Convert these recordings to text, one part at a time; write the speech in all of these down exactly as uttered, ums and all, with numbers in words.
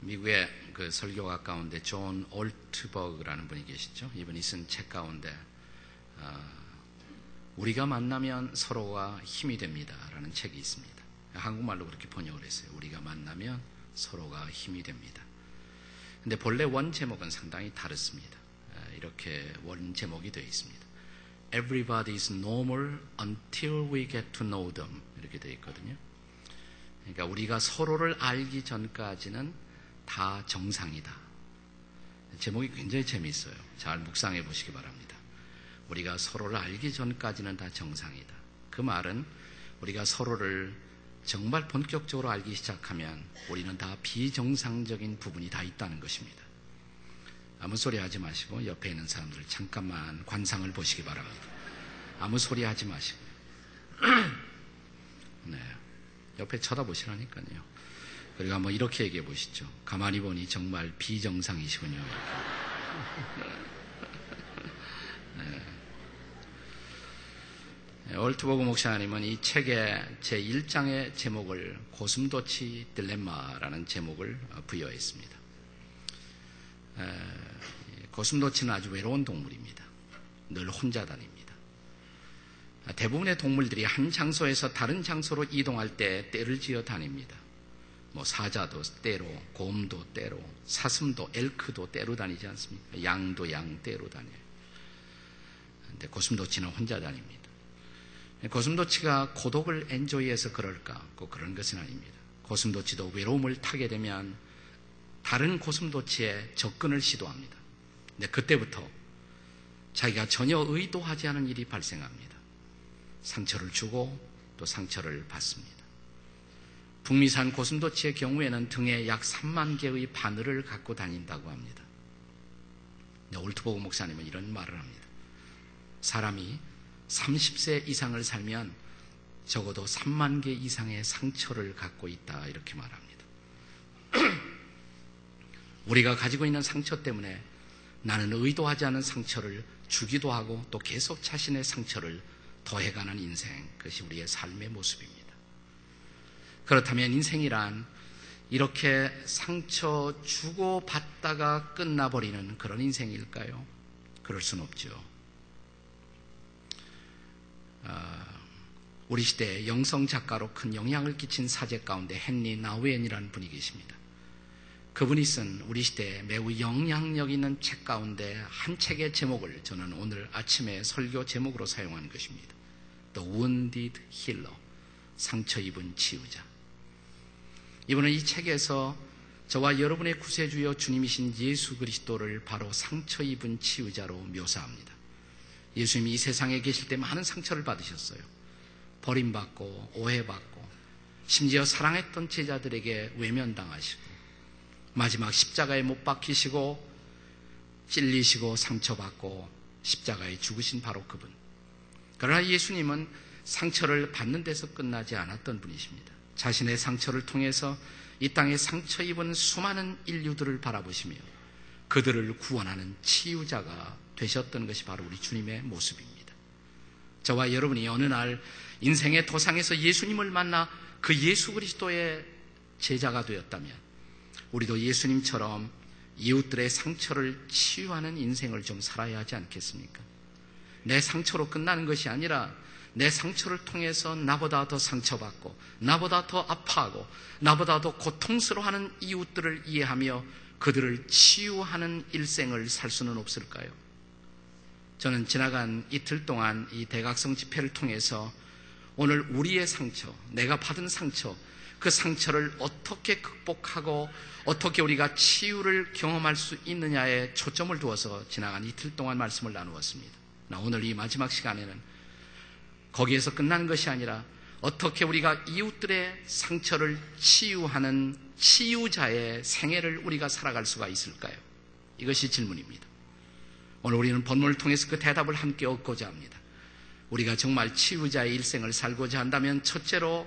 미국의 그 설교가 가운데 존 올트버그라는 분이 계시죠. 이분이 쓴 책 가운데 어, 우리가 만나면 서로가 힘이 됩니다 라는 책이 있습니다. 한국말로 그렇게 번역을 했어요. 우리가 만나면 서로가 힘이 됩니다. 근데 본래 원 제목은 상당히 다릅니다. 이렇게 원 제목이 되어 있습니다. Everybody is normal until we get to know them 이렇게 되어 있거든요. 그러니까 우리가 서로를 알기 전까지는 다 정상이다. 제목이 굉장히 재미있어요. 잘 묵상해 보시기 바랍니다. 우리가 서로를 알기 전까지는 다 정상이다. 그 말은 우리가 서로를 정말 본격적으로 알기 시작하면 우리는 다 비정상적인 부분이 다 있다는 것입니다. 아무 소리 하지 마시고 옆에 있는 사람들 잠깐만 관상을 보시기 바랍니다. 아무 소리 하지 마시고 네, 옆에 쳐다보시라니까요. 그리고 한번 이렇게 얘기해 보시죠. 가만히 보니 정말 비정상이시군요. 올트버그 목사님은 이 책의 제일 장의 제목을 고슴도치 딜레마라는 제목을 부여했습니다. 고슴도치는 아주 외로운 동물입니다. 늘 혼자 다닙니다. 대부분의 동물들이 한 장소에서 다른 장소로 이동할 때 떼를 지어 다닙니다. 뭐 사자도 떼로, 곰도 떼로, 사슴도, 엘크도 떼로 다니지 않습니까? 양도 양떼로 다녀요. 근데 고슴도치는 혼자 다닙니다. 고슴도치가 고독을 엔조이해서 그럴까? 꼭 그런 것은 아닙니다. 고슴도치도 외로움을 타게 되면 다른 고슴도치에 접근을 시도합니다. 근데 그때부터 자기가 전혀 의도하지 않은 일이 발생합니다. 상처를 주고 또 상처를 받습니다. 북미산 고슴도치의 경우에는 등에 약 삼만 개의 바늘을 갖고 다닌다고 합니다. 근데 올트버그 목사님은 이런 말을 합니다. 사람이 삼십 세 이상을 살면 적어도 삼만 개 이상의 상처를 갖고 있다 이렇게 말합니다. 우리가 가지고 있는 상처 때문에 나는 의도하지 않은 상처를 주기도 하고 또 계속 자신의 상처를 더해가는 인생, 그것이 우리의 삶의 모습입니다. 그렇다면 인생이란 이렇게 상처 주고 받다가 끝나버리는 그런 인생일까요? 그럴 순 없죠. 우리 시대의 영성 작가로 큰 영향을 끼친 사제 가운데 헨리 나우엔이라는 분이 계십니다. 그분이 쓴 우리 시대의 매우 영향력 있는 책 가운데 한 책의 제목을 저는 오늘 아침에 설교 제목으로 사용한 것입니다. The Wounded Healer, 상처 입은 치유자. 이분은 이 책에서 저와 여러분의 구세주여 주님이신 예수 그리스도를 바로 상처 입은 치유자로 묘사합니다. 예수님이 이 세상에 계실 때 많은 상처를 받으셨어요. 버림받고 오해받고 심지어 사랑했던 제자들에게 외면당하시고 마지막 십자가에 못 박히시고 찔리시고 상처받고 십자가에 죽으신 바로 그분. 그러나 예수님은 상처를 받는 데서 끝나지 않았던 분이십니다. 자신의 상처를 통해서 이 땅에 상처 입은 수많은 인류들을 바라보시며 그들을 구원하는 치유자가 되셨던 것이 바로 우리 주님의 모습입니다. 저와 여러분이 어느 날 인생의 도상에서 예수님을 만나 그 예수 그리스도의 제자가 되었다면 우리도 예수님처럼 이웃들의 상처를 치유하는 인생을 좀 살아야 하지 않겠습니까? 내 상처로 끝나는 것이 아니라 내 상처를 통해서 나보다 더 상처받고 나보다 더 아파하고 나보다 더 고통스러워하는 이웃들을 이해하며 그들을 치유하는 일생을 살 수는 없을까요? 저는 지나간 이틀 동안 이 대각성 집회를 통해서 오늘 우리의 상처, 내가 받은 상처, 그 상처를 어떻게 극복하고 어떻게 우리가 치유를 경험할 수 있느냐에 초점을 두어서 지나간 이틀 동안 말씀을 나누었습니다. 나 오늘 이 마지막 시간에는 거기에서 끝나는 것이 아니라 어떻게 우리가 이웃들의 상처를 치유하는 치유자의 생애를 우리가 살아갈 수가 있을까요? 이것이 질문입니다. 오늘 우리는 본문을 통해서 그 대답을 함께 얻고자 합니다. 우리가 정말 치유자의 일생을 살고자 한다면 첫째로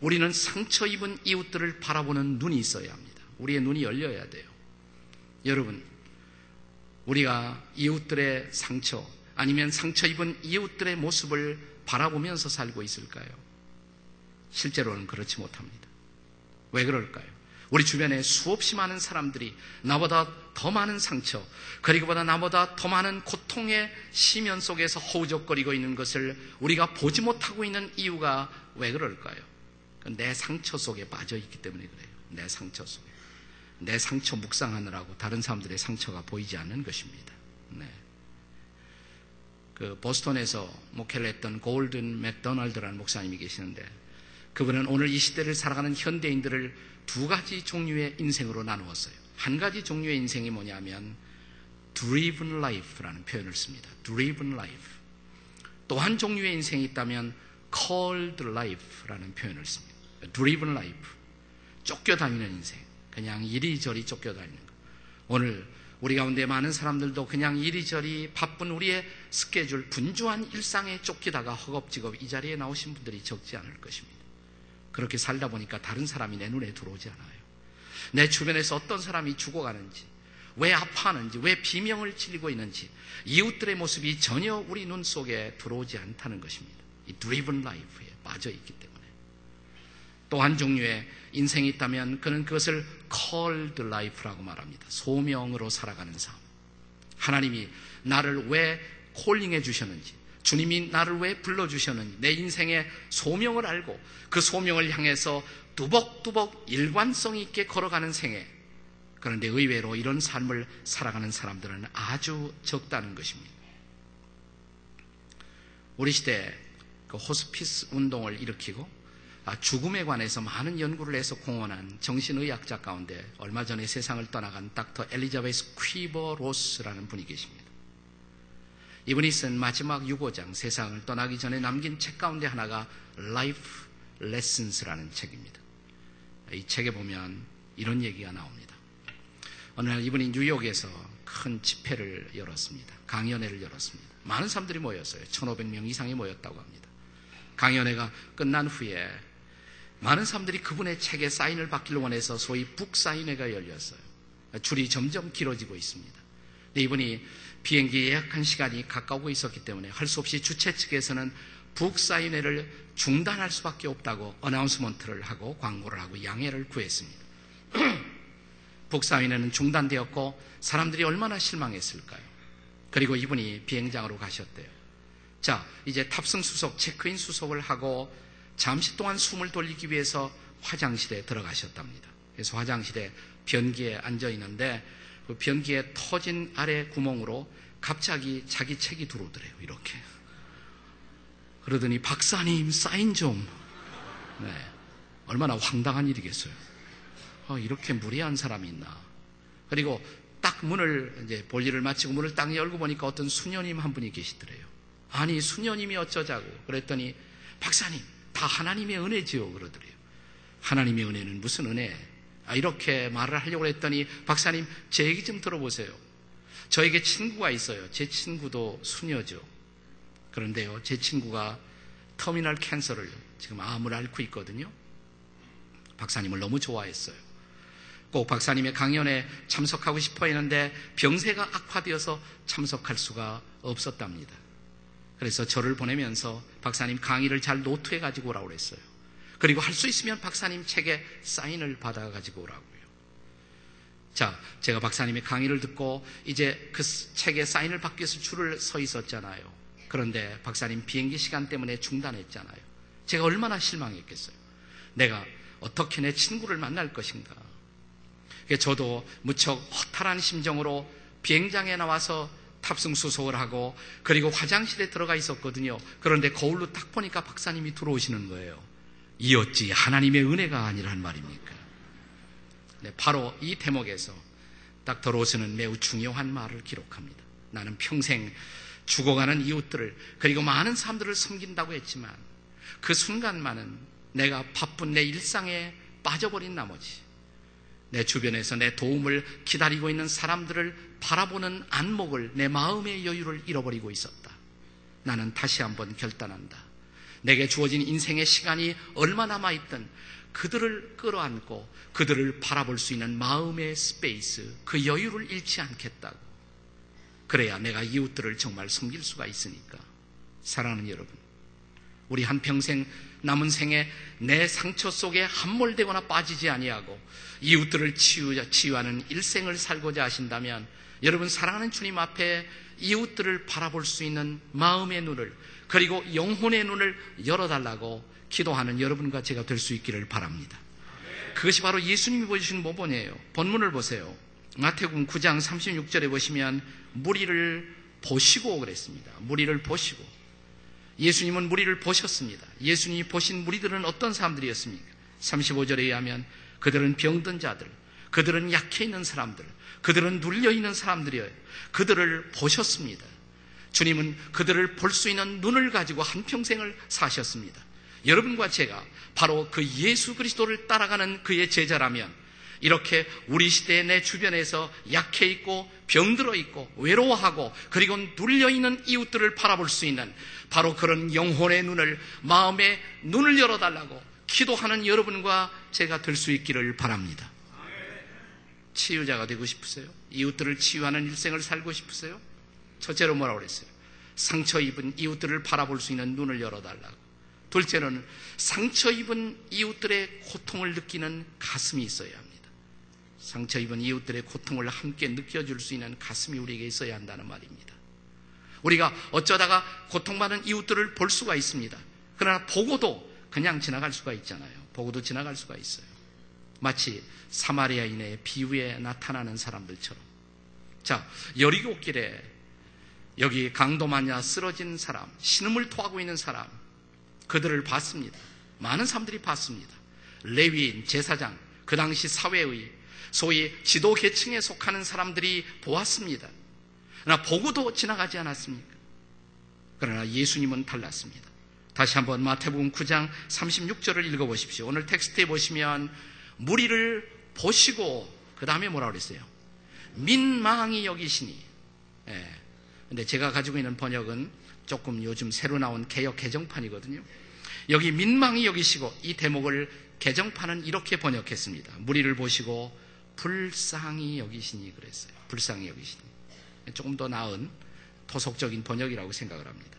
우리는 상처 입은 이웃들을 바라보는 눈이 있어야 합니다. 우리의 눈이 열려야 돼요. 여러분, 우리가 이웃들의 상처 아니면 상처 입은 이웃들의 모습을 바라보면서 살고 있을까요? 실제로는 그렇지 못합니다. 왜 그럴까요? 우리 주변에 수없이 많은 사람들이 나보다 더 많은 상처, 그리고보다 나보다 더 많은 고통의 심연 속에서 허우적거리고 있는 것을 우리가 보지 못하고 있는 이유가 왜 그럴까요? 내 상처 속에 빠져있기 때문에 그래요. 내 상처 속에. 내 상처 묵상하느라고 다른 사람들의 상처가 보이지 않는 것입니다. 네. 그 보스턴에서 목회를 했던 골든 맥도널드라는 목사님이 계시는데, 그분은 오늘 이 시대를 살아가는 현대인들을 두 가지 종류의 인생으로 나누었어요. 한 가지 종류의 인생이 뭐냐면 driven life라는 표현을 씁니다. driven life. 또 한 종류의 인생이 있다면 called life라는 표현을 씁니다. driven life. 쫓겨다니는 인생. 그냥 이리저리 쫓겨다니는 것. 오늘 우리 가운데 많은 사람들도 그냥 이리저리 바쁜 우리의 스케줄, 분주한 일상에 쫓기다가 허겁지겁 이 자리에 나오신 분들이 적지 않을 것입니다. 그렇게 살다 보니까 다른 사람이 내 눈에 들어오지 않아요. 내 주변에서 어떤 사람이 죽어가는지, 왜 아파하는지, 왜 비명을 지르고 있는지, 이웃들의 모습이 전혀 우리 눈 속에 들어오지 않다는 것입니다. 이 driven life에 빠져있기 때문에. 또 한 종류의 인생이 있다면 그는 그것을 called life라고 말합니다. 소명으로 살아가는 삶. 하나님이 나를 왜 콜링해 주셨는지, 주님이 나를 왜 불러주셨는지, 내 인생의 소명을 알고 그 소명을 향해서 두벅두벅 일관성 있게 걸어가는 생애. 그런데 의외로 이런 삶을 살아가는 사람들은 아주 적다는 것입니다. 우리 시대에 그 호스피스 운동을 일으키고 죽음에 관해서 많은 연구를 해서 공헌한 정신의학자 가운데 얼마 전에 세상을 떠나간 닥터 엘리자베스 퀴버로스라는 분이 계십니다. 이분이 쓴 마지막 유고장, 세상을 떠나기 전에 남긴 책 가운데 하나가 Life Lessons라는 책입니다. 이 책에 보면 이런 얘기가 나옵니다. 어느 날 이분이 뉴욕에서 큰 집회를 열었습니다. 강연회를 열었습니다. 많은 사람들이 모였어요. 천오백 명 이상이 모였다고 합니다. 강연회가 끝난 후에 많은 사람들이 그분의 책에 사인을 받기를 원해서 소위 북사인회가 열렸어요. 줄이 점점 길어지고 있습니다. 근데 이분이 비행기 예약한 시간이 가까우고 있었기 때문에 할 수 없이 주최 측에서는 북사인회를 중단할 수밖에 없다고 어나운스먼트를 하고 광고를 하고 양해를 구했습니다. 북사인회는 중단되었고 사람들이 얼마나 실망했을까요? 그리고 이분이 비행장으로 가셨대요. 자, 이제 탑승 수속, 체크인 수속을 하고 잠시 동안 숨을 돌리기 위해서 화장실에 들어가셨답니다. 그래서 화장실에 변기에 앉아 있는데 그 변기에 터진 아래 구멍으로 갑자기 자기 책이 들어오더래요. 이렇게. 그러더니 박사님 사인 좀. 네, 얼마나 황당한 일이겠어요. 아, 이렇게 무례한 사람이 있나. 그리고 딱 문을 이제 볼일을 마치고 문을 딱 열고 보니까 어떤 수녀님 한 분이 계시더래요. 아니 수녀님이 어쩌자고 그랬더니 박사님 다 하나님의 은혜지요 그러더래요. 하나님의 은혜는 무슨 은혜? 아, 이렇게 말을 하려고 했더니 박사님 제 얘기 좀 들어보세요. 저에게 친구가 있어요. 제 친구도 수녀죠. 그런데요 제 친구가 터미널 캔서를 지금 암을 앓고 있거든요. 박사님을 너무 좋아했어요. 꼭 박사님의 강연에 참석하고 싶어 했는데 병세가 악화되어서 참석할 수가 없었답니다. 그래서 저를 보내면서 박사님 강의를 잘 노트해 가지고 오라고 그랬어요. 그리고 할 수 있으면 박사님 책에 사인을 받아 가지고 오라고요. 자, 제가 박사님의 강의를 듣고 이제 그 책에 사인을 받기 위해서 줄을 서 있었잖아요. 그런데 박사님 비행기 시간 때문에 중단했잖아요. 제가 얼마나 실망했겠어요. 내가 어떻게 내 친구를 만날 것인가. 저도 무척 허탈한 심정으로 비행장에 나와서 탑승 수속을 하고 그리고 화장실에 들어가 있었거든요. 그런데 거울로 딱 보니까 박사님이 들어오시는 거예요. 이 어찌 하나님의 은혜가 아니란 말입니까? 네, 바로 이 대목에서 닥터 로스는 매우 중요한 말을 기록합니다. 나는 평생 죽어가는 이웃들을 그리고 많은 사람들을 섬긴다고 했지만 그 순간만은 내가 바쁜 내 일상에 빠져버린 나머지 내 주변에서 내 도움을 기다리고 있는 사람들을 바라보는 안목을, 내 마음의 여유를 잃어버리고 있었다. 나는 다시 한번 결단한다. 내게 주어진 인생의 시간이 얼마 남아있든 그들을 끌어안고 그들을 바라볼 수 있는 마음의 스페이스, 그 여유를 잃지 않겠다고. 그래야 내가 이웃들을 정말 섬길 수가 있으니까. 사랑하는 여러분, 우리 한평생 남은 생에 내 상처 속에 함몰되거나 빠지지 아니하고 이웃들을 치유자, 치유하는 일생을 살고자 하신다면 여러분 사랑하는 주님 앞에 이웃들을 바라볼 수 있는 마음의 눈을 그리고 영혼의 눈을 열어달라고 기도하는 여러분과 제가 될 수 있기를 바랍니다. 그것이 바로 예수님이 보여주신 모범이에요. 본문을 보세요. 마태복음 구 장 삼십육 절에 보시면 무리를 보시고 그랬습니다. 무리를 보시고 예수님은 무리를 보셨습니다. 예수님이 보신 무리들은 어떤 사람들이었습니까? 삼십오 절에 의하면 그들은 병든 자들, 그들은 약해 있는 사람들, 그들은 눌려 있는 사람들이에요. 그들을 보셨습니다. 주님은 그들을 볼 수 있는 눈을 가지고 한평생을 사셨습니다. 여러분과 제가 바로 그 예수 그리스도를 따라가는 그의 제자라면 이렇게 우리 시대의 내 주변에서 약해 있고 병들어 있고 외로워하고 그리고 눌려있는 이웃들을 바라볼 수 있는 바로 그런 영혼의 눈을, 마음의 눈을 열어달라고 기도하는 여러분과 제가 될 수 있기를 바랍니다. 치유자가 되고 싶으세요? 이웃들을 치유하는 일생을 살고 싶으세요? 첫째로 뭐라고 그랬어요? 상처 입은 이웃들을 바라볼 수 있는 눈을 열어달라고. 둘째로는 상처 입은 이웃들의 고통을 느끼는 가슴이 있어야 합니다. 상처 입은 이웃들의 고통을 함께 느껴줄 수 있는 가슴이 우리에게 있어야 한다는 말입니다. 우리가 어쩌다가 고통받는 이웃들을 볼 수가 있습니다. 그러나 보고도 그냥 지나갈 수가 있잖아요. 보고도 지나갈 수가 있어요. 마치 사마리아인의 비유에 나타나는 사람들처럼. 자, 여리고 길에 여기 강도 마냥 쓰러진 사람, 신음을 토하고 있는 사람, 그들을 봤습니다. 많은 사람들이 봤습니다. 레위인, 제사장, 그 당시 사회의 소위 지도계층에 속하는 사람들이 보았습니다. 그러나 보고도 지나가지 않았습니까? 그러나 예수님은 달랐습니다. 다시 한번 마태복음 구 장 삼십육 절을 읽어보십시오. 오늘 텍스트에 보시면 무리를 보시고 그 다음에 뭐라고 그랬어요? 민망히 여기시니. 예. 근데 제가 가지고 있는 번역은 조금 요즘 새로 나온 개역 개정판이거든요. 여기 민망히 여기시고 이 대목을 개정판은 이렇게 번역했습니다. 무리를 보시고 불쌍히 여기시니 그랬어요. 불쌍히 여기시니. 조금 더 나은 토속적인 번역이라고 생각을 합니다.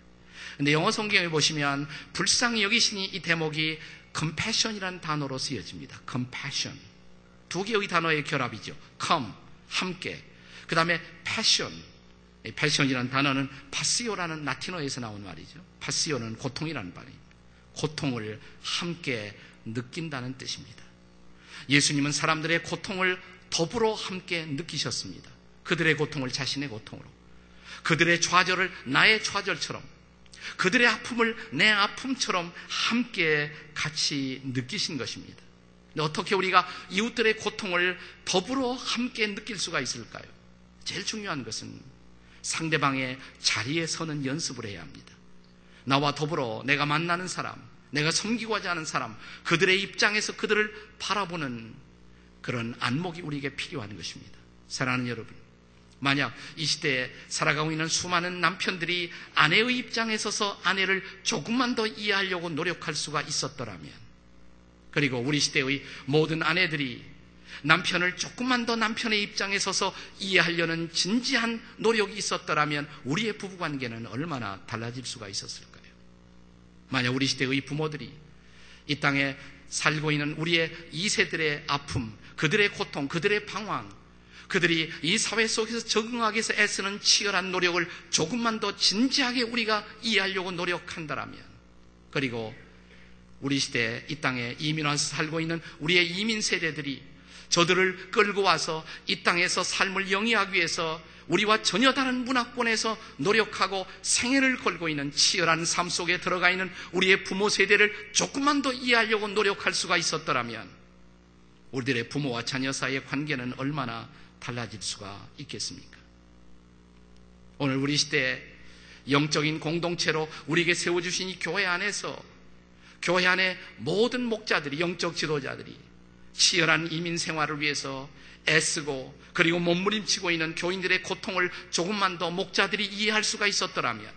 근데 영어 성경에 보시면 불쌍히 여기시니 이 대목이 compassion이라는 단어로 쓰여집니다. compassion. 두 개의 단어의 결합이죠. come, 함께. 그 다음에 passion. passion이라는 단어는 passio라는 라틴어에서 나온 말이죠. passio는 고통이라는 말입니다. 고통을 함께 느낀다는 뜻입니다. 예수님은 사람들의 고통을 더불어 함께 느끼셨습니다. 그들의 고통을 자신의 고통으로, 그들의 좌절을 나의 좌절처럼, 그들의 아픔을 내 아픔처럼 함께 같이 느끼신 것입니다. 근데 어떻게 우리가 이웃들의 고통을 더불어 함께 느낄 수가 있을까요? 제일 중요한 것은 상대방의 자리에 서는 연습을 해야 합니다. 나와 더불어 내가 만나는 사람, 내가 섬기고자 하는 사람, 그들의 입장에서 그들을 바라보는 그런 안목이 우리에게 필요한 것입니다. 사랑하는 여러분, 만약 이 시대에 살아가고 있는 수많은 남편들이 아내의 입장에 서서 아내를 조금만 더 이해하려고 노력할 수가 있었더라면, 그리고 우리 시대의 모든 아내들이 남편을 조금만 더 남편의 입장에 서서 이해하려는 진지한 노력이 있었더라면 우리의 부부관계는 얼마나 달라질 수가 있었을까요? 만약 우리 시대의 부모들이 이 땅에 살고 있는 우리의 이 세들의 아픔, 그들의 고통, 그들의 방황, 그들이 이 사회 속에서 적응하기 위해서 애쓰는 치열한 노력을 조금만 더 진지하게 우리가 이해하려고 노력한다라면, 그리고 우리 시대에 이 땅에 이민 와서 살고 있는 우리의 이민 세대들이 저들을 끌고 와서 이 땅에서 삶을 영위하기 위해서 우리와 전혀 다른 문화권에서 노력하고 생애를 걸고 있는 치열한 삶 속에 들어가 있는 우리의 부모 세대를 조금만 더 이해하려고 노력할 수가 있었더라면 우리들의 부모와 자녀 사이의 관계는 얼마나 달라질 수가 있겠습니까? 오늘 우리 시대에 영적인 공동체로 우리에게 세워주신 이 교회 안에서 교회 안의 모든 목자들이, 영적 지도자들이 치열한 이민 생활을 위해서 애쓰고 그리고 몸부림치고 있는 교인들의 고통을 조금만 더 목자들이 이해할 수가 있었더라면,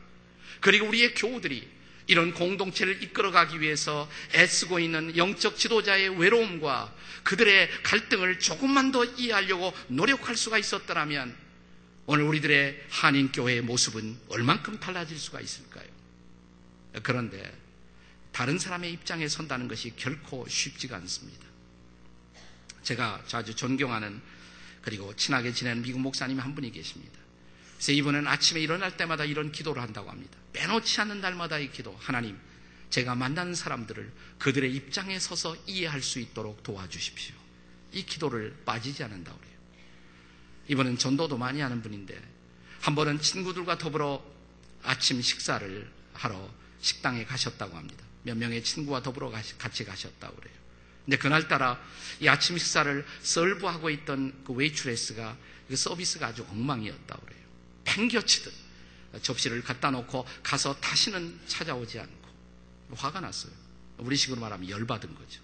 그리고 우리의 교우들이 이런 공동체를 이끌어가기 위해서 애쓰고 있는 영적 지도자의 외로움과 그들의 갈등을 조금만 더 이해하려고 노력할 수가 있었더라면 오늘 우리들의 한인교회의 모습은 얼만큼 달라질 수가 있을까요? 그런데 다른 사람의 입장에 선다는 것이 결코 쉽지가 않습니다. 제가 자주 존경하는 그리고 친하게 지내는 미국 목사님이 한 분이 계십니다. 그래서 이분은 아침에 일어날 때마다 이런 기도를 한다고 합니다. 빼놓지 않는 날마다 이 기도, 하나님, 제가 만나는 사람들을 그들의 입장에 서서 이해할 수 있도록 도와주십시오. 이 기도를 빠지지 않는다고 그래요. 이분은 전도도 많이 하는 분인데 한 번은 친구들과 더불어 아침 식사를 하러 식당에 가셨다고 합니다. 몇 명의 친구와 더불어 같이 가셨다고 그래요. 근데 그날따라 이 아침 식사를 서브하고 있던 그 웨이트레스가 서비스가 아주 엉망이었다고 그래요. 팽겨치듯 접시를 갖다 놓고 가서 다시는 찾아오지 않고 화가 났어요. 우리 식으로 말하면 열받은 거죠.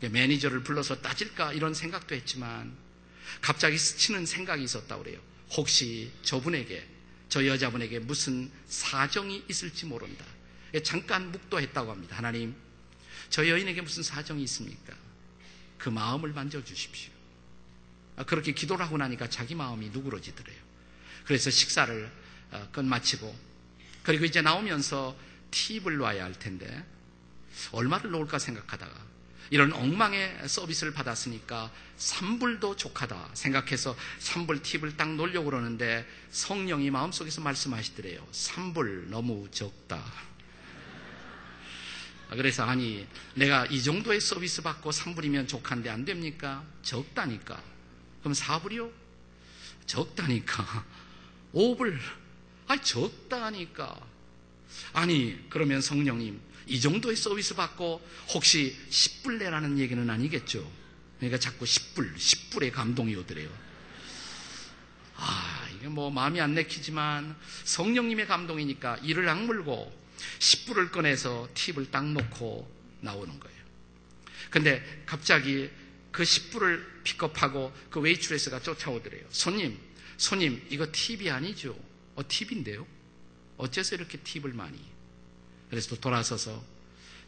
매니저를 불러서 따질까 이런 생각도 했지만 갑자기 스치는 생각이 있었다고 그래요. 혹시 저분에게, 저 여자분에게 무슨 사정이 있을지 모른다. 잠깐 묵도했다고 합니다. 하나님, 저 여인에게 무슨 사정이 있습니까? 그 마음을 만져주십시오. 그렇게 기도를 하고 나니까 자기 마음이 누그러지더래요. 그래서 식사를 끝마치고 그리고 이제 나오면서 팁을 놔야 할 텐데 얼마를 놓을까 생각하다가 이런 엉망의 서비스를 받았으니까 삼불도 족하다 생각해서 삼불 팁을 딱 놓으려고 그러는데 성령이 마음속에서 말씀하시더래요. 삼불 너무 적다. 그래서 아니, 내가 이 정도의 서비스 받고 삼불이면 족한데 안 됩니까? 적다니까. 그럼 사불이요? 적다니까. 오불? 아니, 적다니까. 아니, 그러면 성령님, 이 정도의 서비스 받고 혹시 십불 내라는 얘기는 아니겠죠? 그러니까 자꾸 십불, 십불의 감동이 오더래요. 아, 이게 뭐 마음이 안 내키지만 성령님의 감동이니까 이를 악물고 십불을 꺼내서 팁을 딱 놓고 나오는 거예요. 근데 갑자기 그 십불을 픽업하고 그 웨이트레스가 쫓아오더래요. 손님, 손님, 이거 팁이 아니죠? 어, 팁인데요? 어째서 이렇게 팁을 많이? 그래서 또 돌아서서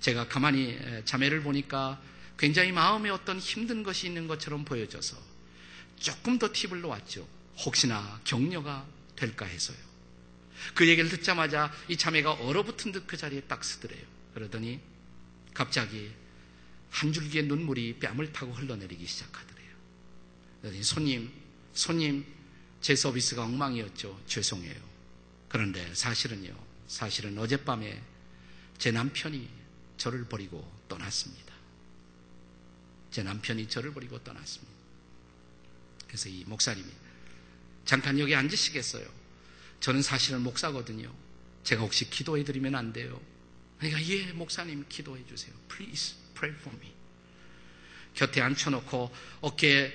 제가 가만히 자매를 보니까 굉장히 마음에 어떤 힘든 것이 있는 것처럼 보여져서 조금 더 팁을 놓았죠. 혹시나 격려가 될까 해서요. 그 얘기를 듣자마자 이 자매가 얼어붙은 듯 그 자리에 딱 서더래요. 그러더니 갑자기 한 줄기의 눈물이 뺨을 타고 흘러내리기 시작하더래요. 그러더니 손님, 손님, 제 서비스가 엉망이었죠. 죄송해요. 그런데 사실은요, 사실은 어젯밤에 제 남편이 저를 버리고 떠났습니다. 제 남편이 저를 버리고 떠났습니다. 그래서 이 목사님이 잠깐 여기 앉으시겠어요? 저는 사실은 목사거든요. 제가 혹시 기도해드리면 안 돼요? 그러니까 예, 목사님 기도해주세요. Please pray for me. 곁에 앉혀놓고 어깨에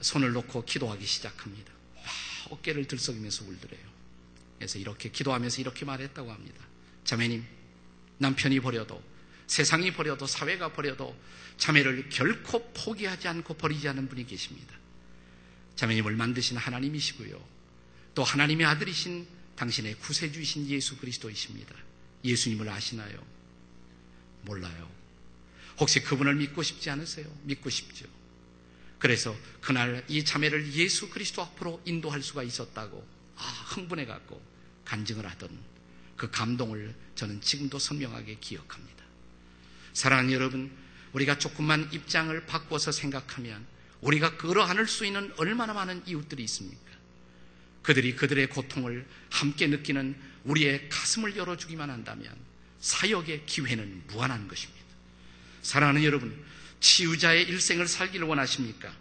손을 놓고 기도하기 시작합니다. 아, 어깨를 들썩이면서 울더래요. 그래서 이렇게 기도하면서 이렇게 말했다고 합니다. 자매님, 남편이 버려도 세상이 버려도 사회가 버려도 자매를 결코 포기하지 않고 버리지 않은 분이 계십니다. 자매님을 만드신 하나님이시고요. 또 하나님의 아들이신 당신의 구세주이신 예수 그리스도이십니다. 예수님을 아시나요? 몰라요. 혹시 그분을 믿고 싶지 않으세요? 믿고 싶죠. 그래서 그날 이 자매를 예수 그리스도 앞으로 인도할 수가 있었다고 아, 흥분해갖고 간증을 하던 그 감동을 저는 지금도 선명하게 기억합니다. 사랑하는 여러분, 우리가 조금만 입장을 바꿔서 생각하면 우리가 끌어안을 수 있는 얼마나 많은 이웃들이 있습니까? 그들이 그들의 고통을 함께 느끼는 우리의 가슴을 열어주기만 한다면 사역의 기회는 무한한 것입니다. 사랑하는 여러분, 치유자의 일생을 살기를 원하십니까?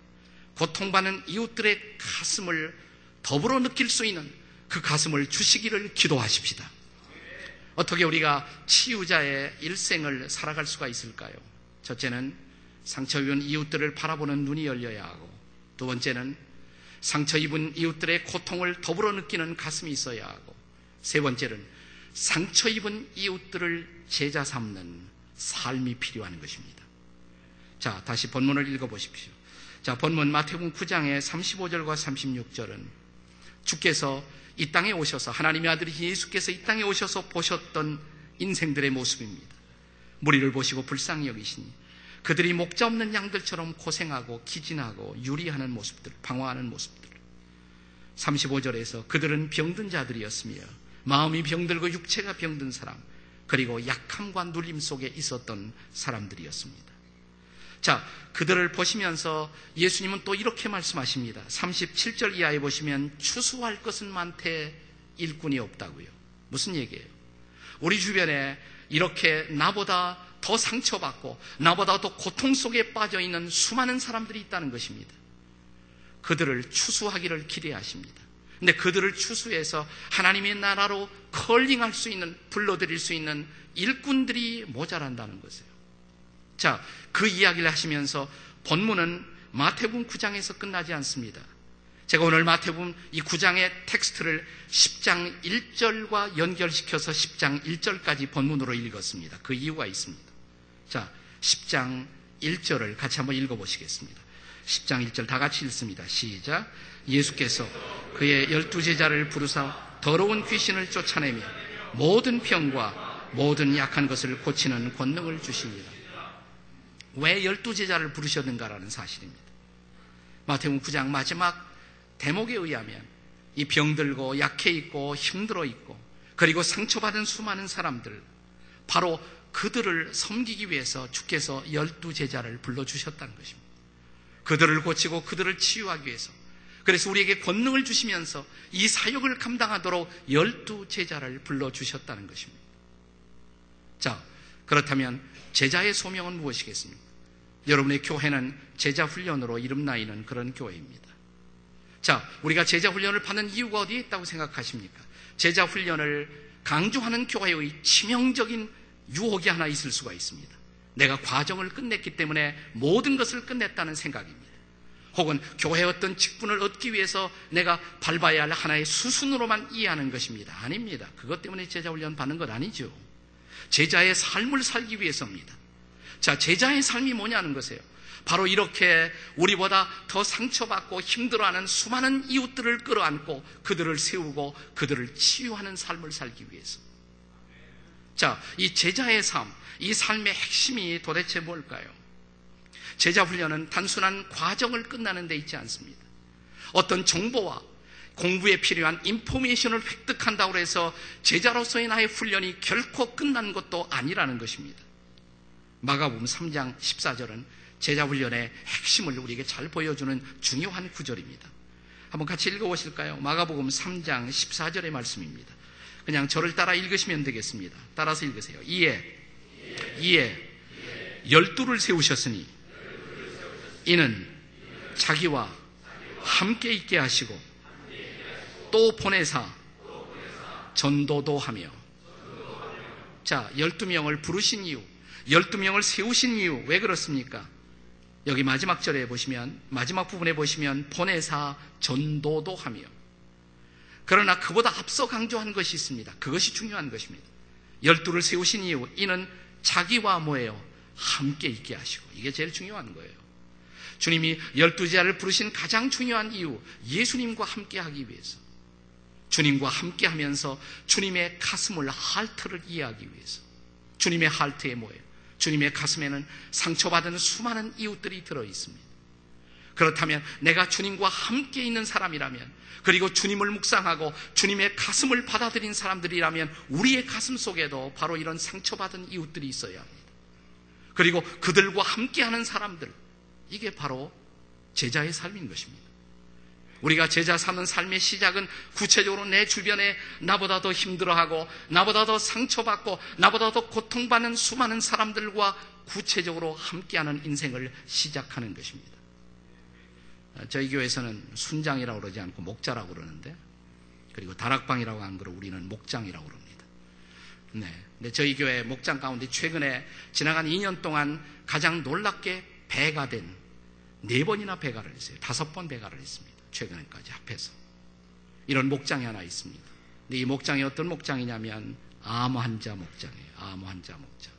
고통받는 이웃들의 가슴을 더불어 느낄 수 있는 그 가슴을 주시기를 기도하십시다. 어떻게 우리가 치유자의 일생을 살아갈 수가 있을까요? 첫째는 상처 입은 이웃들을 바라보는 눈이 열려야 하고, 두 번째는 상처 입은 이웃들의 고통을 더불어 느끼는 가슴이 있어야 하고, 세 번째는 상처 입은 이웃들을 제자 삼는 삶이 필요한 것입니다. 자, 다시 본문을 읽어보십시오. 자, 본문 마태복음 구 장의 삼십오 절과 삼십육 절은 주께서 이 땅에 오셔서, 하나님의 아들이신 예수께서 이 땅에 오셔서 보셨던 인생들의 모습입니다. 무리를 보시고 불쌍히 여기시니 그들이 목자 없는 양들처럼 고생하고 기진하고 유리하는 모습들, 방황하는 모습들. 삼십오 절에서 그들은 병든 자들이었으며 마음이 병들고 육체가 병든 사람, 그리고 약함과 눌림 속에 있었던 사람들이었습니다. 자, 그들을 보시면서 예수님은 또 이렇게 말씀하십니다. 삼십칠 절 이하에 보시면 추수할 것은 많되 일꾼이 없다고요. 무슨 얘기예요? 우리 주변에 이렇게 나보다 더 상처받고 나보다 더 고통 속에 빠져있는 수많은 사람들이 있다는 것입니다. 그들을 추수하기를 기대하십니다. 근데 그들을 추수해서 하나님의 나라로 컬링할 수 있는, 불러들일 수 있는 일꾼들이 모자란다는 것이에요. 자, 그 이야기를 하시면서 본문은 마태복음 구 장에서 끝나지 않습니다. 제가 오늘 마태복음 이 구 장의 텍스트를 십 장 일 절과 연결시켜서 십 장 일 절까지 본문으로 읽었습니다. 그 이유가 있습니다. 자, 십 장 일 절을 같이 한번 읽어보시겠습니다. 십 장 일 절 다 같이 읽습니다. 시작. 예수께서 그의 열두 제자를 부르사 더러운 귀신을 쫓아내며 모든 병과 모든 약한 것을 고치는 권능을 주십니다. 왜 열두 제자를 부르셨는가라는 사실입니다. 마태복음 구 장 마지막 대목에 의하면 이 병들고 약해 있고 힘들어 있고 그리고 상처받은 수많은 사람들, 바로 그들을 섬기기 위해서 주께서 열두 제자를 불러주셨다는 것입니다. 그들을 고치고 그들을 치유하기 위해서, 그래서 우리에게 권능을 주시면서 이 사역을 감당하도록 열두 제자를 불러주셨다는 것입니다. 자, 그렇다면 제자의 소명은 무엇이겠습니까? 여러분의 교회는 제자 훈련으로 이름나이는 그런 교회입니다. 자, 우리가 제자 훈련을 받는 이유가 어디에 있다고 생각하십니까? 제자 훈련을 강조하는 교회의 치명적인 유혹이 하나 있을 수가 있습니다. 내가 과정을 끝냈기 때문에 모든 것을 끝냈다는 생각입니다. 혹은 교회의 어떤 직분을 얻기 위해서 내가 밟아야 할 하나의 수순으로만 이해하는 것입니다. 아닙니다. 그것 때문에 제자 훈련 받는 것 아니죠. 제자의 삶을 살기 위해서입니다. 자, 제자의 삶이 뭐냐는 것이에요. 바로 이렇게 우리보다 더 상처받고 힘들어하는 수많은 이웃들을 끌어안고 그들을 세우고 그들을 치유하는 삶을 살기 위해서. 자, 이 제자의 삶, 이 삶의 핵심이 도대체 뭘까요? 제자 훈련은 단순한 과정을 끝나는 데 있지 않습니다. 어떤 정보와 공부에 필요한 인포메이션을 획득한다고 해서 제자로서의 나의 훈련이 결코 끝난 것도 아니라는 것입니다. 마가복음 삼 장 십사 절은 제자 훈련의 핵심을 우리에게 잘 보여주는 중요한 구절입니다. 한번 같이 읽어보실까요? 마가복음 삼 장 십사 절의 말씀입니다. 그냥 저를 따라 읽으시면 되겠습니다. 따라서 읽으세요. 이에 이에 열두를 세우셨으니 이는 자기와 함께 있게 하시고 또 보내사 전도도 하며. 자, 열두 명을 부르신 이유, 열두 명을 세우신 이유, 왜 그렇습니까? 여기 마지막 절에 보시면, 마지막 부분에 보시면 보내사 전도도 하며. 그러나 그보다 앞서 강조한 것이 있습니다. 그것이 중요한 것입니다. 열두를 세우신 이유, 이는 자기와 뭐예요? 함께 있게 하시고. 이게 제일 중요한 거예요. 주님이 열두 제자를 부르신 가장 중요한 이유, 예수님과 함께 하기 위해서, 주님과 함께 하면서 주님의 가슴을, 하트를 이해하기 위해서. 주님의 하트에 뭐예요? 주님의 가슴에는 상처받은 수많은 이웃들이 들어있습니다. 그렇다면 내가 주님과 함께 있는 사람이라면, 그리고 주님을 묵상하고 주님의 가슴을 받아들인 사람들이라면 우리의 가슴 속에도 바로 이런 상처받은 이웃들이 있어야 합니다. 그리고 그들과 함께하는 사람들, 이게 바로 제자의 삶인 것입니다. 우리가 제자 사는 삶의 시작은 구체적으로 내 주변에 나보다 더 힘들어하고 나보다 더 상처받고 나보다 더 고통받는 수많은 사람들과 구체적으로 함께하는 인생을 시작하는 것입니다. 저희 교회에서는 순장이라고 그러지 않고 목자라고 그러는데, 그리고 다락방이라고 안 그러고 우리는 목장이라고 그럽니다. 네. 근데 저희 교회 목장 가운데 최근에 지나간 이 년 동안 가장 놀랍게 배가 된, 네 번이나 배가를 했어요. 다섯 번 배가를 했습니다. 최근까지 합해서. 이런 목장이 하나 있습니다. 근데 이 목장이 어떤 목장이냐면 암 환자 목장이에요. 암 환자 목장.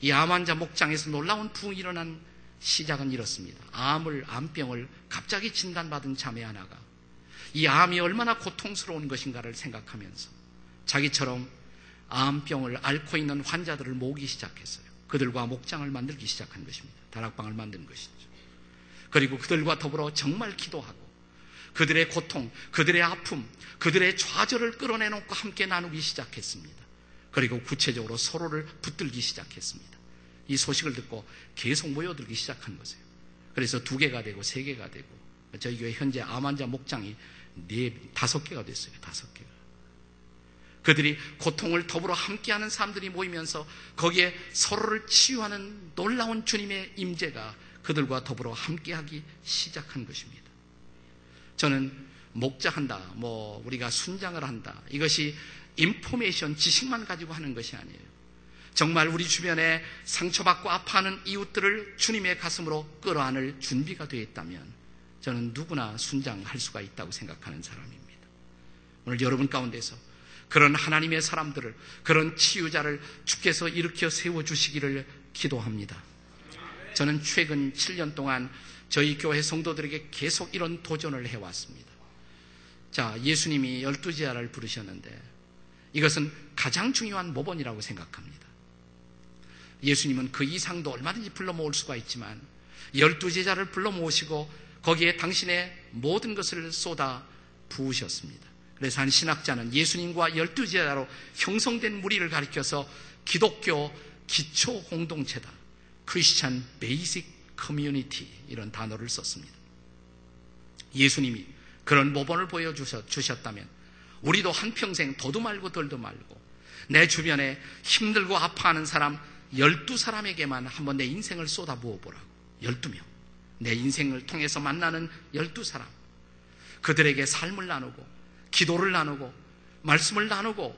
이 암 환자 목장에서 놀라운 부흥이 일어난 시작은 이렇습니다. 암을, 암병을 갑자기 진단받은 자매 하나가 이 암이 얼마나 고통스러운 것인가를 생각하면서 자기처럼 암병을 앓고 있는 환자들을 모으기 시작했어요. 그들과 목장을 만들기 시작한 것입니다. 다락방을 만든 것이죠. 그리고 그들과 더불어 정말 기도하고 그들의 고통, 그들의 아픔, 그들의 좌절을 끌어내놓고 함께 나누기 시작했습니다. 그리고 구체적으로 서로를 붙들기 시작했습니다. 이 소식을 듣고 계속 모여들기 시작한 거죠. 그래서 두 개가 되고 세 개가 되고 저희 교회 현재 암 환자 목장이 네, 다섯 개가 됐어요. 다섯 개가. 그들이 고통을 더불어 함께하는 사람들이 모이면서 거기에 서로를 치유하는 놀라운 주님의 임재가 그들과 더불어 함께하기 시작한 것입니다. 저는 목자한다, 뭐 우리가 순장을 한다, 이것이 인포메이션, 지식만 가지고 하는 것이 아니에요. 정말 우리 주변에 상처받고 아파하는 이웃들을 주님의 가슴으로 끌어안을 준비가 되어 있다면 저는 누구나 순장할 수가 있다고 생각하는 사람입니다. 오늘 여러분 가운데서 그런 하나님의 사람들을, 그런 치유자를 주께서 일으켜 세워주시기를 기도합니다. 저는 최근 칠 년 동안 저희 교회 성도들에게 계속 이런 도전을 해왔습니다. 자, 예수님이 열두 제자를 부르셨는데 이것은 가장 중요한 모범이라고 생각합니다. 예수님은 그 이상도 얼마든지 불러 모을 수가 있지만 열두 제자를 불러 모으시고 거기에 당신의 모든 것을 쏟아 부으셨습니다. 그래서 한 신학자는 예수님과 열두 제자로 형성된 무리를 가리켜서 기독교 기초 공동체다, Christian Basic Community, 이런 단어를 썼습니다. 예수님이 그런 모범을 보여주셨다면 우리도 한평생 더도 말고 덜도 말고 내 주변에 힘들고 아파하는 사람 열두 사람에게만 한번 내 인생을 쏟아부어보라고. 열두 명, 내 인생을 통해서 만나는 열두 사람, 그들에게 삶을 나누고 기도를 나누고 말씀을 나누고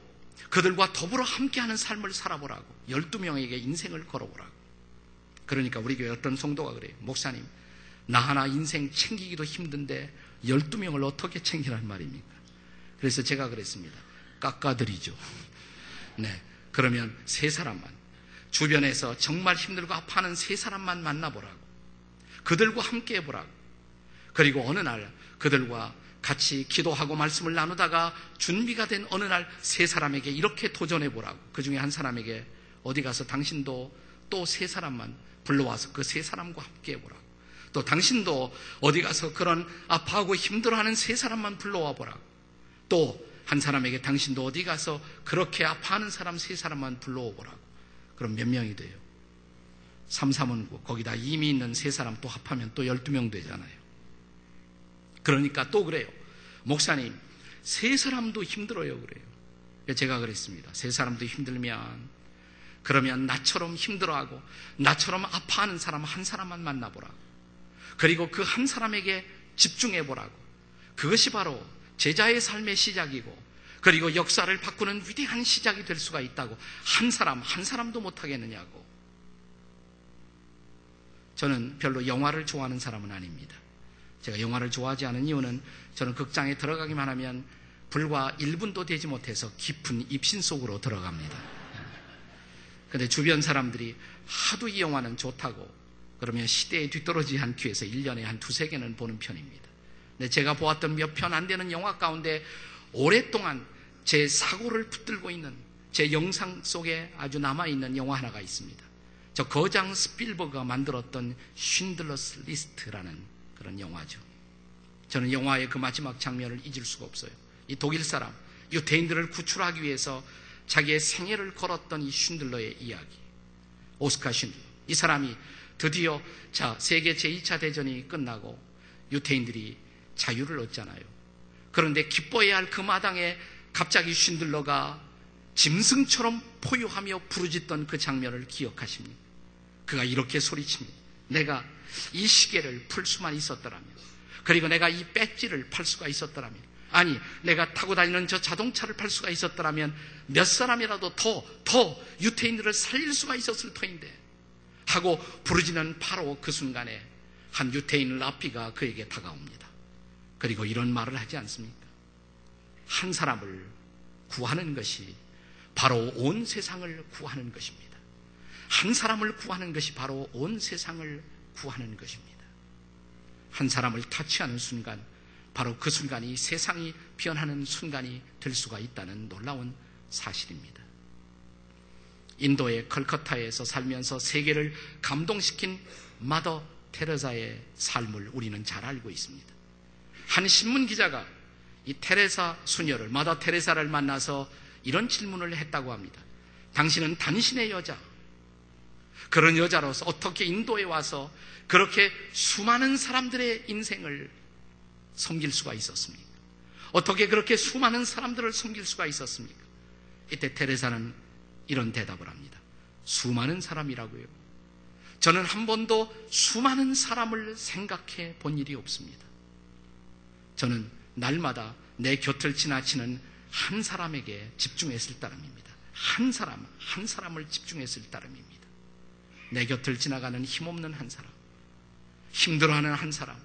그들과 더불어 함께하는 삶을 살아보라고. 열두 명에게 인생을 걸어보라고. 그러니까 우리 교회 어떤 성도가 그래요. 목사님, 나 하나 인생 챙기기도 힘든데 열두 명을 어떻게 챙기란 말입니까? 그래서 제가 그랬습니다. 깎아드리죠. 네, 그러면 세 사람만, 주변에서 정말 힘들고 아파하는 세 사람만 만나보라고. 그들과 함께 해보라고. 그리고 어느 날 그들과 같이 기도하고 말씀을 나누다가 준비가 된 어느 날 세 사람에게 이렇게 도전해보라고. 그 중에 한 사람에게 어디 가서 당신도 또 세 사람만 불러와서 그 세 사람과 함께 해보라고. 또 당신도 어디 가서 그런 아파하고 힘들어하는 세 사람만 불러와 보라고. 또 한 사람에게 당신도 어디 가서 그렇게 아파하는 사람 세 사람만 불러오보라고. 그럼 몇 명이 돼요? 삼삼원구, 거기다 이미 있는 세 사람 또 합하면 또 열두 명 되잖아요. 그러니까 또 그래요. 목사님, 세 사람도 힘들어요. 그래요. 제가 그랬습니다. 세 사람도 힘들면 그러면 나처럼 힘들어하고 나처럼 아파하는 사람 한 사람만 만나보라고. 그리고 그 한 사람에게 집중해보라고. 그것이 바로 제자의 삶의 시작이고 그리고 역사를 바꾸는 위대한 시작이 될 수가 있다고. 한 사람 한 사람도 못하겠느냐고. 저는 별로 영화를 좋아하는 사람은 아닙니다. 제가 영화를 좋아하지 않은 이유는 저는 극장에 들어가기만 하면 불과 일 분도 되지 못해서 깊은 입신 속으로 들어갑니다. 그런데 주변 사람들이 하도 이 영화는 좋다고 그러면 시대에 뒤떨어지지 않기 위해서 일 년에 한 두세 개는 보는 편입니다. 근데 제가 보았던 몇 편 안 되는 영화 가운데 오랫동안 제 사고를 붙들고 있는, 제 영상 속에 아주 남아있는 영화 하나가 있습니다. 저 거장 스필버그가 만들었던 쉰들러스 리스트라는 그런 영화죠. 저는 영화의 그 마지막 장면을 잊을 수가 없어요. 이 독일 사람, 유대인들을 구출하기 위해서 자기의 생애를 걸었던 이 쉰들러의 이야기. 오스카 쉰들러. 이 사람이 드디어 자 세계 제이 차 대전이 끝나고 유대인들이 자유를 얻잖아요. 그런데 기뻐해야 할 그 마당에 갑자기 쉰들러가 짐승처럼 포효하며 부르짖던 그 장면을 기억하십니까? 그가 이렇게 소리칩니다. 내가 이 시계를 풀 수만 있었더라면, 그리고 내가 이 배지를 팔 수가 있었더라면, 아니 내가 타고 다니는 저 자동차를 팔 수가 있었더라면 몇 사람이라도 더, 더 유태인들을 살릴 수가 있었을 터인데 하고 부르짖는 바로 그 순간에 한 유태인 라피가 그에게 다가옵니다. 그리고 이런 말을 하지 않습니까? 한 사람을 구하는 것이 바로 온 세상을 구하는 것입니다. 한 사람을 구하는 것이 바로 온 세상을 구하는 것입니다. 한 사람을 터치하는 순간, 바로 그 순간이 세상이 변하는 순간이 될 수가 있다는 놀라운 사실입니다. 인도의 컬커타에서 살면서 세계를 감동시킨 마더 테레사의 삶을 우리는 잘 알고 있습니다. 한 신문 기자가 이 테레사 수녀를, 마더 테레사를 만나서 이런 질문을 했다고 합니다. 당신은 당신의 여자, 그런 여자로서 어떻게 인도에 와서 그렇게 수많은 사람들의 인생을 섬길 수가 있었습니까? 어떻게 그렇게 수많은 사람들을 섬길 수가 있었습니까? 이때 테레사는 이런 대답을 합니다. 수많은 사람이라고요? 저는 한 번도 수많은 사람을 생각해 본 일이 없습니다. 저는 날마다 내 곁을 지나치는 한 사람에게 집중했을 따름입니다. 한 사람, 한 사람을 집중했을 따름입니다. 내 곁을 지나가는 힘없는 한 사람, 힘들어하는 한 사람,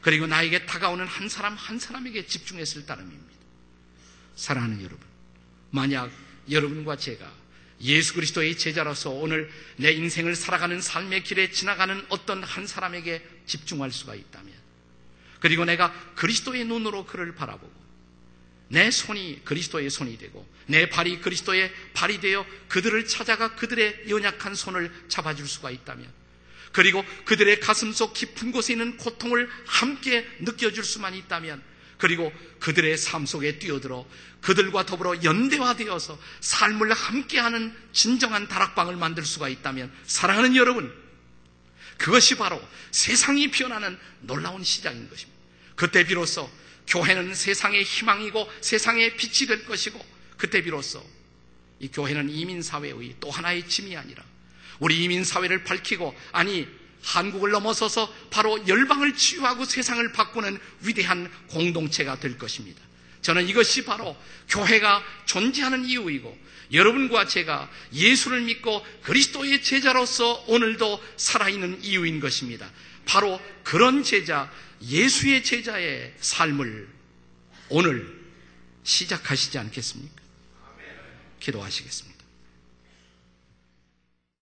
그리고 나에게 다가오는 한 사람, 한 사람에게 집중했을 따름입니다. 사랑하는 여러분, 만약 여러분과 제가 예수 그리스도의 제자로서 오늘 내 인생을 살아가는 삶의 길에 지나가는 어떤 한 사람에게 집중할 수가 있다면, 그리고 내가 그리스도의 눈으로 그를 바라보고 내 손이 그리스도의 손이 되고 내 발이 그리스도의 발이 되어 그들을 찾아가 그들의 연약한 손을 잡아줄 수가 있다면, 그리고 그들의 가슴 속 깊은 곳에 있는 고통을 함께 느껴줄 수만 있다면, 그리고 그들의 삶 속에 뛰어들어 그들과 더불어 연대화되어서 삶을 함께하는 진정한 다락방을 만들 수가 있다면, 사랑하는 여러분, 그것이 바로 세상이 변하는 놀라운 시작인 것입니다. 그때 비로소 교회는 세상의 희망이고 세상의 빛이 될 것이고, 그때 비로소 이 교회는 이민사회의 또 하나의 짐이 아니라 우리 이민사회를 밝히고, 아니 한국을 넘어서서 바로 열방을 치유하고 세상을 바꾸는 위대한 공동체가 될 것입니다. 저는 이것이 바로 교회가 존재하는 이유이고, 여러분과 제가 예수를 믿고 그리스도의 제자로서 오늘도 살아있는 이유인 것입니다. 바로 그런 제자, 예수의 제자의 삶을 오늘 시작하시지 않겠습니까? 기도하시겠습니다.